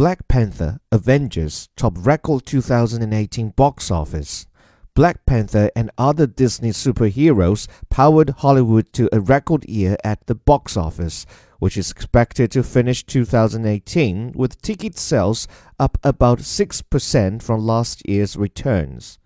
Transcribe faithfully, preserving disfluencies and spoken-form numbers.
Black Panther, Avengers top record two thousand eighteen box office. Black Panther and other Disney superheroes powered Hollywood to a record year at the box office, which is expected to finish two thousand eighteen with ticket sales up about six percent from last year's returns.